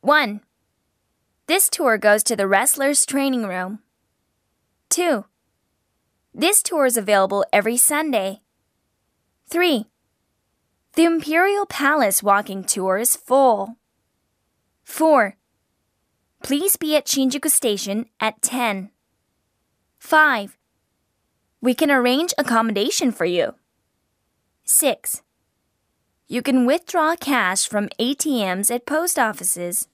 1. This tour goes to the wrestler's training room. 2. This tour is available every Sunday. 3. The Imperial Palace walking tour is full. 4. Please be at Shinjuku Station at 10. 5. We can arrange accommodation for you. 6. You can withdraw cash from ATMs at post offices.